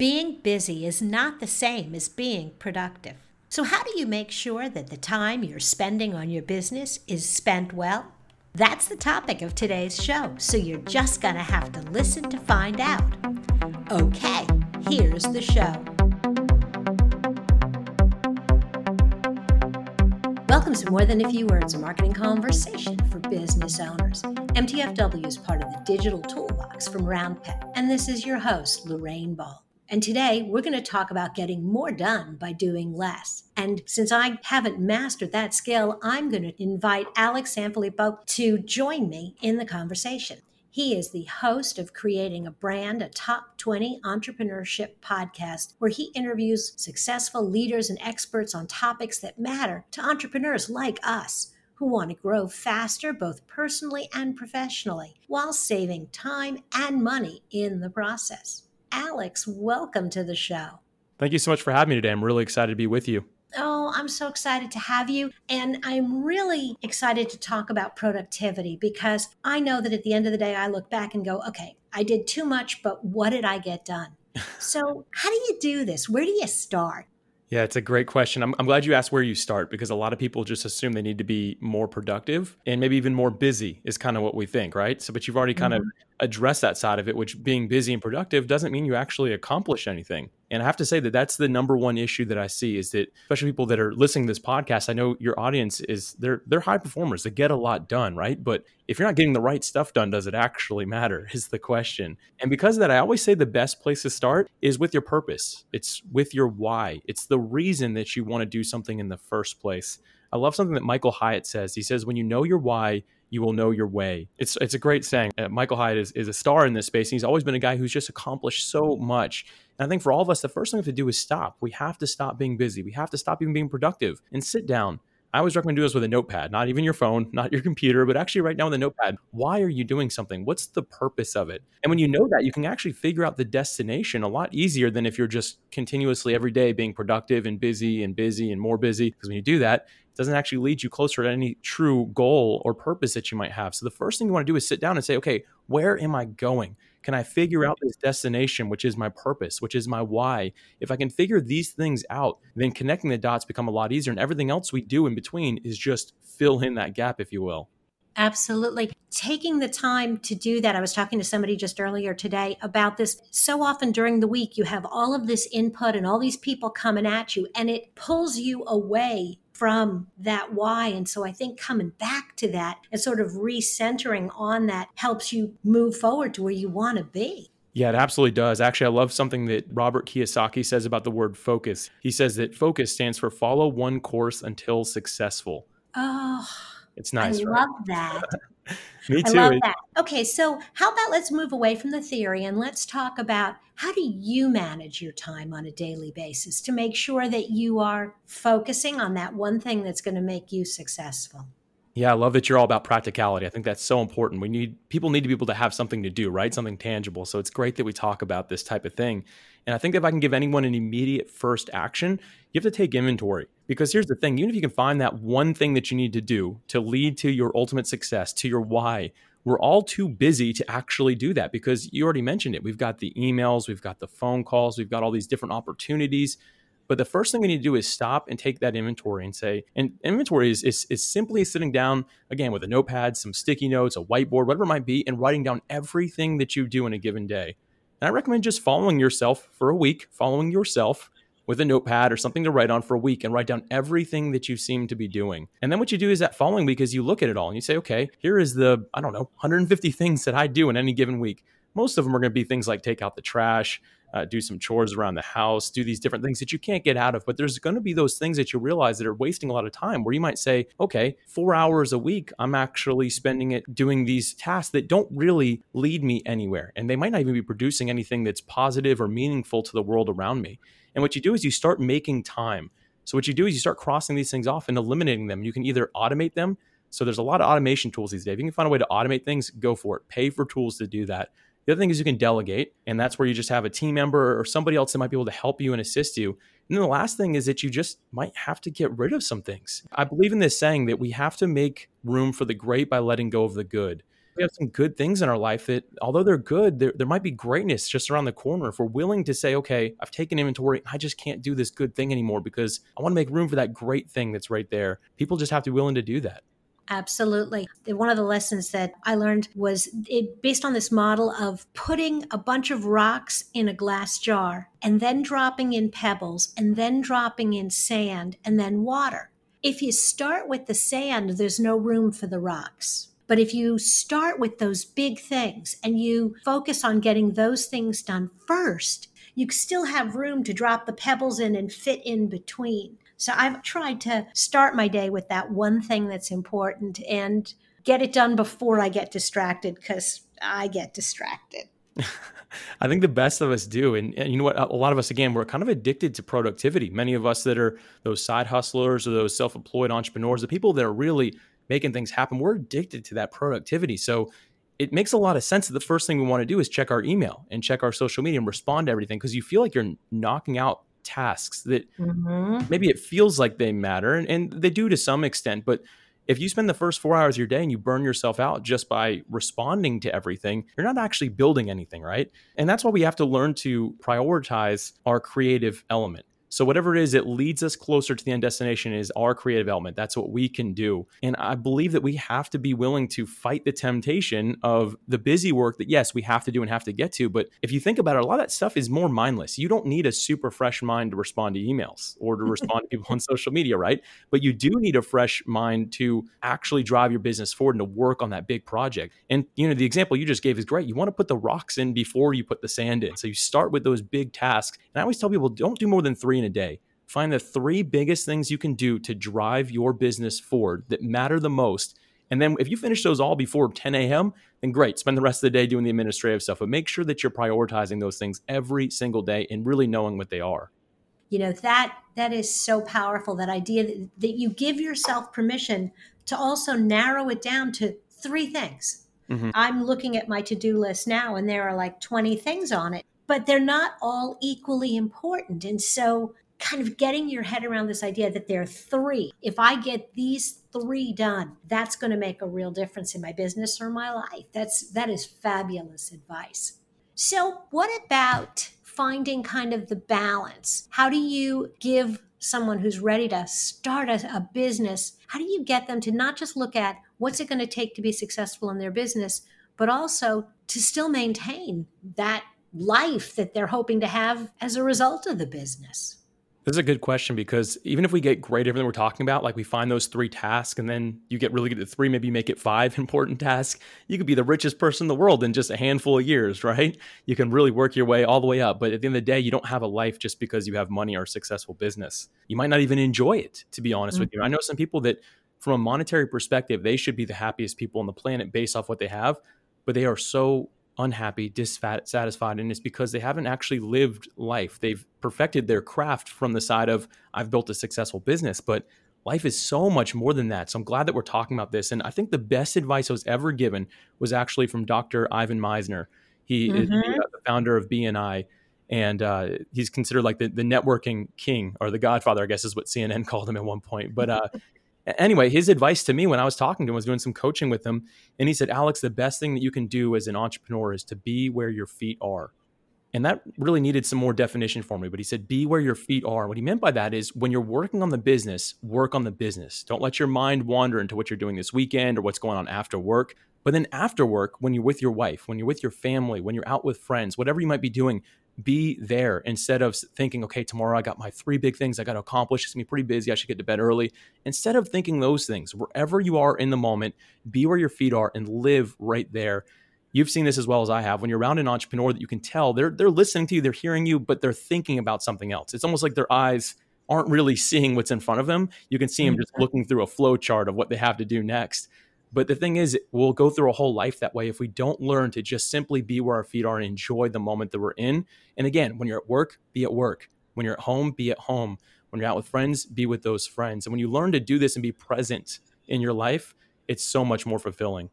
Being busy is not the same as being productive. So how do you make sure that the time you're spending on your business is spent well? That's the topic of today's show, so you're just going to have to listen to find out. Okay, here's the show. Welcome to More Than a Few Words, a marketing conversation for business owners. MTFW is part of the digital toolbox from RoundPet, and this is your host, Lorraine Ball. And today, we're going to talk about getting more done by doing less. And since I haven't mastered that skill, I'm going to invite Alex Sanfilippo to join me in the conversation. He is the host of Creating a Brand, a top 20 entrepreneurship podcast, where he interviews successful leaders and experts on topics that matter to entrepreneurs like us, who want to grow faster, both personally and professionally, while saving time and money in the process. Alex, welcome to the show. Thank you so much for having me today. I'm really excited to be with you. Oh, I'm so excited to have you. And I'm really excited to talk about productivity, because I know that at the end of the day, I look back and go, okay, I did too much, but what did I get done? So how do you do this? Where do you start? Yeah, it's a great question. I'm glad you asked where you start, because a lot of people just assume they need to be more productive and maybe even more busy is kind of what we think, right? So, but you've already kind of addressed that side of it, which being busy and productive doesn't mean you actually accomplish anything. And I have to say that that's the number one issue that I see, is that especially people that are listening to this podcast, I know your audience is, they're high performers. They get a lot done, right? But if you're not getting the right stuff done, does it actually matter is the question. And because of that, I always say the best place to start is with your purpose. It's with your why. It's the reason that you want to do something in the first place. I love something that Michael Hyatt says. He says, when you know your why, you will know your way. It's a great saying. Michael Hyatt is a star in this space. And he's always been a guy who's just accomplished so much. And I think for all of us, the first thing we have to do is stop. We have to stop being busy. We have to stop even being productive and sit down. I always recommend doing this with a notepad, not even your phone, not your computer, but actually write down with a notepad. Why are you doing something? What's the purpose of it? And when you know that, you can actually figure out the destination a lot easier than if you're just continuously every day being productive and busy and busy and more busy. Because when you do that, it doesn't actually lead you closer to any true goal or purpose that you might have. So the first thing you want to do is sit down and say, okay, where am I going? Can I figure out this destination, which is my purpose, which is my why? If I can figure these things out, then connecting the dots become a lot easier. And everything else we do in between is just fill in that gap, if you will. Absolutely. Taking the time to do that. I was talking to somebody just earlier today about this. So often during the week, you have all of this input and all these people coming at you, and it pulls you away from that why. And so I think coming back to that and sort of recentering on that helps you move forward to where you want to be. Yeah, it absolutely does. Actually, I love something that Robert Kiyosaki says about the word focus. He says that focus stands for follow one course until successful. Oh, it's nice. I love that. Me too. I love that. Okay, so how about let's move away from the theory and let's talk about, how do you manage your time on a daily basis to make sure that you are focusing on that one thing that's going to make you successful? Yeah, I love that you're all about practicality. I think that's so important. People need to be able to have something to do, right? Something tangible. So it's great that we talk about this type of thing. And I think that if I can give anyone an immediate first action, you have to take inventory. Because here's the thing, even if you can find that one thing that you need to do to lead to your ultimate success, to your why, we're all too busy to actually do that, because you already mentioned it. We've got the emails, we've got the phone calls, we've got all these different opportunities. But the first thing we need to do is stop and take that inventory and say, and inventory is simply sitting down, again, with a notepad, some sticky notes, a whiteboard, whatever it might be, and writing down everything that you do in a given day. And I recommend just following yourself for a week, following yourself with a notepad or something to write on for a week, and write down everything that you seem to be doing. And then what you do is that following week is you look at it all and you say, okay, here is the, 150 things that I do in any given week. Most of them are going to be things like take out the trash, do some chores around the house, do these different things that you can't get out of. But there's going to be those things that you realize that are wasting a lot of time, where you might say, okay, 4 hours a week, I'm actually spending it doing these tasks that don't really lead me anywhere. And they might not even be producing anything that's positive or meaningful to the world around me. And what you do is you start making time. So what you do is you start crossing these things off and eliminating them. You can either automate them. So there's a lot of automation tools these days. If you can find a way to automate things, go for it. Pay for tools to do that. The other thing is you can delegate, and that's where you just have a team member or somebody else that might be able to help you and assist you. And then the last thing is that you just might have to get rid of some things. I believe in this saying that we have to make room for the great by letting go of the good. we have some good things in our life that, although they're good, there might be greatness just around the corner. If we're willing to say, okay, I've taken inventory, I just can't do this good thing anymore because I want to make room for that great thing that's right there. People just have to be willing to do that. Absolutely. One of the lessons that I learned was based on this model of putting a bunch of rocks in a glass jar and then dropping in pebbles and then dropping in sand and then water. If you start with the sand, there's no room for the rocks. But if you start with those big things and you focus on getting those things done first, you still have room to drop the pebbles in and fit in between. So I've tried to start my day with that one thing that's important and get it done before I get distracted, because I get distracted. I think the best of us do. And you know what? A lot of us, again, we're kind of addicted to productivity. Many of us that are those side hustlers or those self-employed entrepreneurs, the people that are really making things happen, we're addicted to that productivity. So it makes a lot of sense that the first thing we want to do is check our email and check our social media and respond to everything, because you feel like you're knocking out tasks that maybe it feels like they matter, and they do to some extent. But if you spend the first 4 hours of your day and you burn yourself out just by responding to everything, you're not actually building anything, right? And that's why we have to learn to prioritize our creative element. So whatever it is that leads us closer to the end destination is our creative element. That's what we can do. And I believe that we have to be willing to fight the temptation of the busy work that, yes, we have to do and have to get to. But if you think about it, a lot of that stuff is more mindless. You don't need a super fresh mind to respond to emails or to respond to people on social media, right? But you do need a fresh mind to actually drive your business forward and to work on that big project. And you know, the example you just gave is great. You want to put the rocks in before you put the sand in. So you start with those big tasks. And I always tell people, don't do more than 3 in a day. Find the 3 biggest things you can do to drive your business forward that matter the most. And then if you finish those all before 10 a.m., then great. Spend the rest of the day doing the administrative stuff, but make sure that you're prioritizing those things every single day and really knowing what they are. You know, that is so powerful, that idea that you give yourself permission to also narrow it down to 3 things. Mm-hmm. I'm looking at my to-do list now, and there are like 20 things on it. But they're not all equally important. And so kind of getting your head around this idea that there are 3. If I get these 3 done, that's going to make a real difference in my business or my life. That is fabulous advice. So what about finding kind of the balance? How do you give someone who's ready to start a business, how do you get them to not just look at what's it going to take to be successful in their business, but also to still maintain that life that they're hoping to have as a result of the business? This is a good question, because even if we get great at everything we're talking about, like we find those 3 tasks and then you get really good at 3, maybe you make it 5 important tasks, you could be the richest person in the world in just a handful of years, right? You can really work your way all the way up. But at the end of the day, you don't have a life just because you have money or a successful business. You might not even enjoy it, to be honest with you. I know some people that from a monetary perspective, they should be the happiest people on the planet based off what they have, but they are so unhappy, dissatisfied, and it's because they haven't actually lived life. They've perfected their craft from the side of, I've built a successful business, but life is so much more than that. So I'm glad that we're talking about this. And I think the best advice I was ever given was actually from Dr. Ivan Meisner. He is the founder of BNI, and he's considered like the networking king, or the godfather, I guess is what CNN called him at one point. But anyway, his advice to me when I was talking to him, I was doing some coaching with him, and he said, Alex, the best thing that you can do as an entrepreneur is to be where your feet are. And that really needed some more definition for me, but he said, be where your feet are. What he meant by that is when you're working on the business, work on the business. Don't let your mind wander into what you're doing this weekend or what's going on after work. But then after work, when you're with your wife, when you're with your family, when you're out with friends, whatever you might be doing, be there instead of thinking, okay, tomorrow I got my 3 big things I got to accomplish. It's going to be pretty busy. I should get to bed early. Instead of thinking those things, wherever you are in the moment, be where your feet are and live right there. You've seen this as well as I have. When you're around an entrepreneur that you can tell, they're listening to you, they're hearing you, but they're thinking about something else. It's almost like their eyes aren't really seeing what's in front of them. You can see them just looking through a flow chart of what they have to do next. But the thing is, we'll go through a whole life that way if we don't learn to just simply be where our feet are and enjoy the moment that we're in. And again, when you're at work, be at work. When you're at home, be at home. When you're out with friends, be with those friends. And when you learn to do this and be present in your life, it's so much more fulfilling.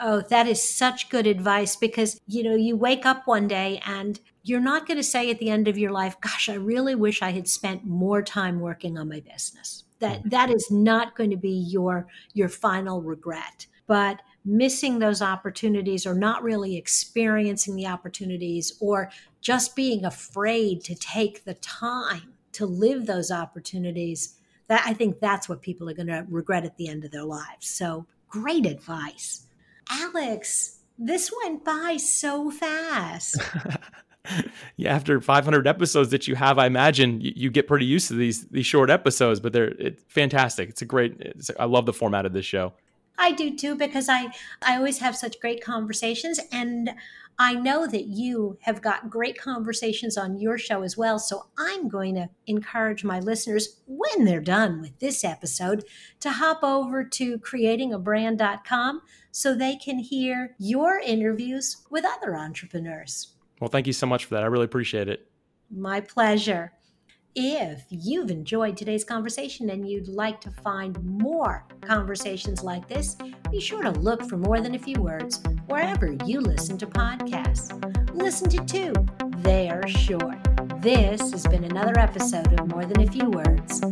Oh, that is such good advice, because, you know, you wake up one day and you're not going to say at the end of your life, gosh, I really wish I had spent more time working on my business. That is not going to be your final regret. But missing those opportunities or not really experiencing the opportunities or just being afraid to take the time to live those opportunities, that I think that's what people are going to regret at the end of their lives. So great advice. Alex, this went by so fast. Yeah, after 500 episodes that you have, I imagine you get pretty used to these short episodes, but it's fantastic. I love the format of this show. I do too, because I always have such great conversations, and I know that you have got great conversations on your show as well. So I'm going to encourage my listeners, when they're done with this episode, to hop over to creatingabrand.com so they can hear your interviews with other entrepreneurs. Well, thank you so much for that. I really appreciate it. My pleasure. If you've enjoyed today's conversation and you'd like to find more conversations like this, be sure to look for More Than a Few Words wherever you listen to podcasts. Listen to two. They're short. This has been another episode of More Than a Few Words.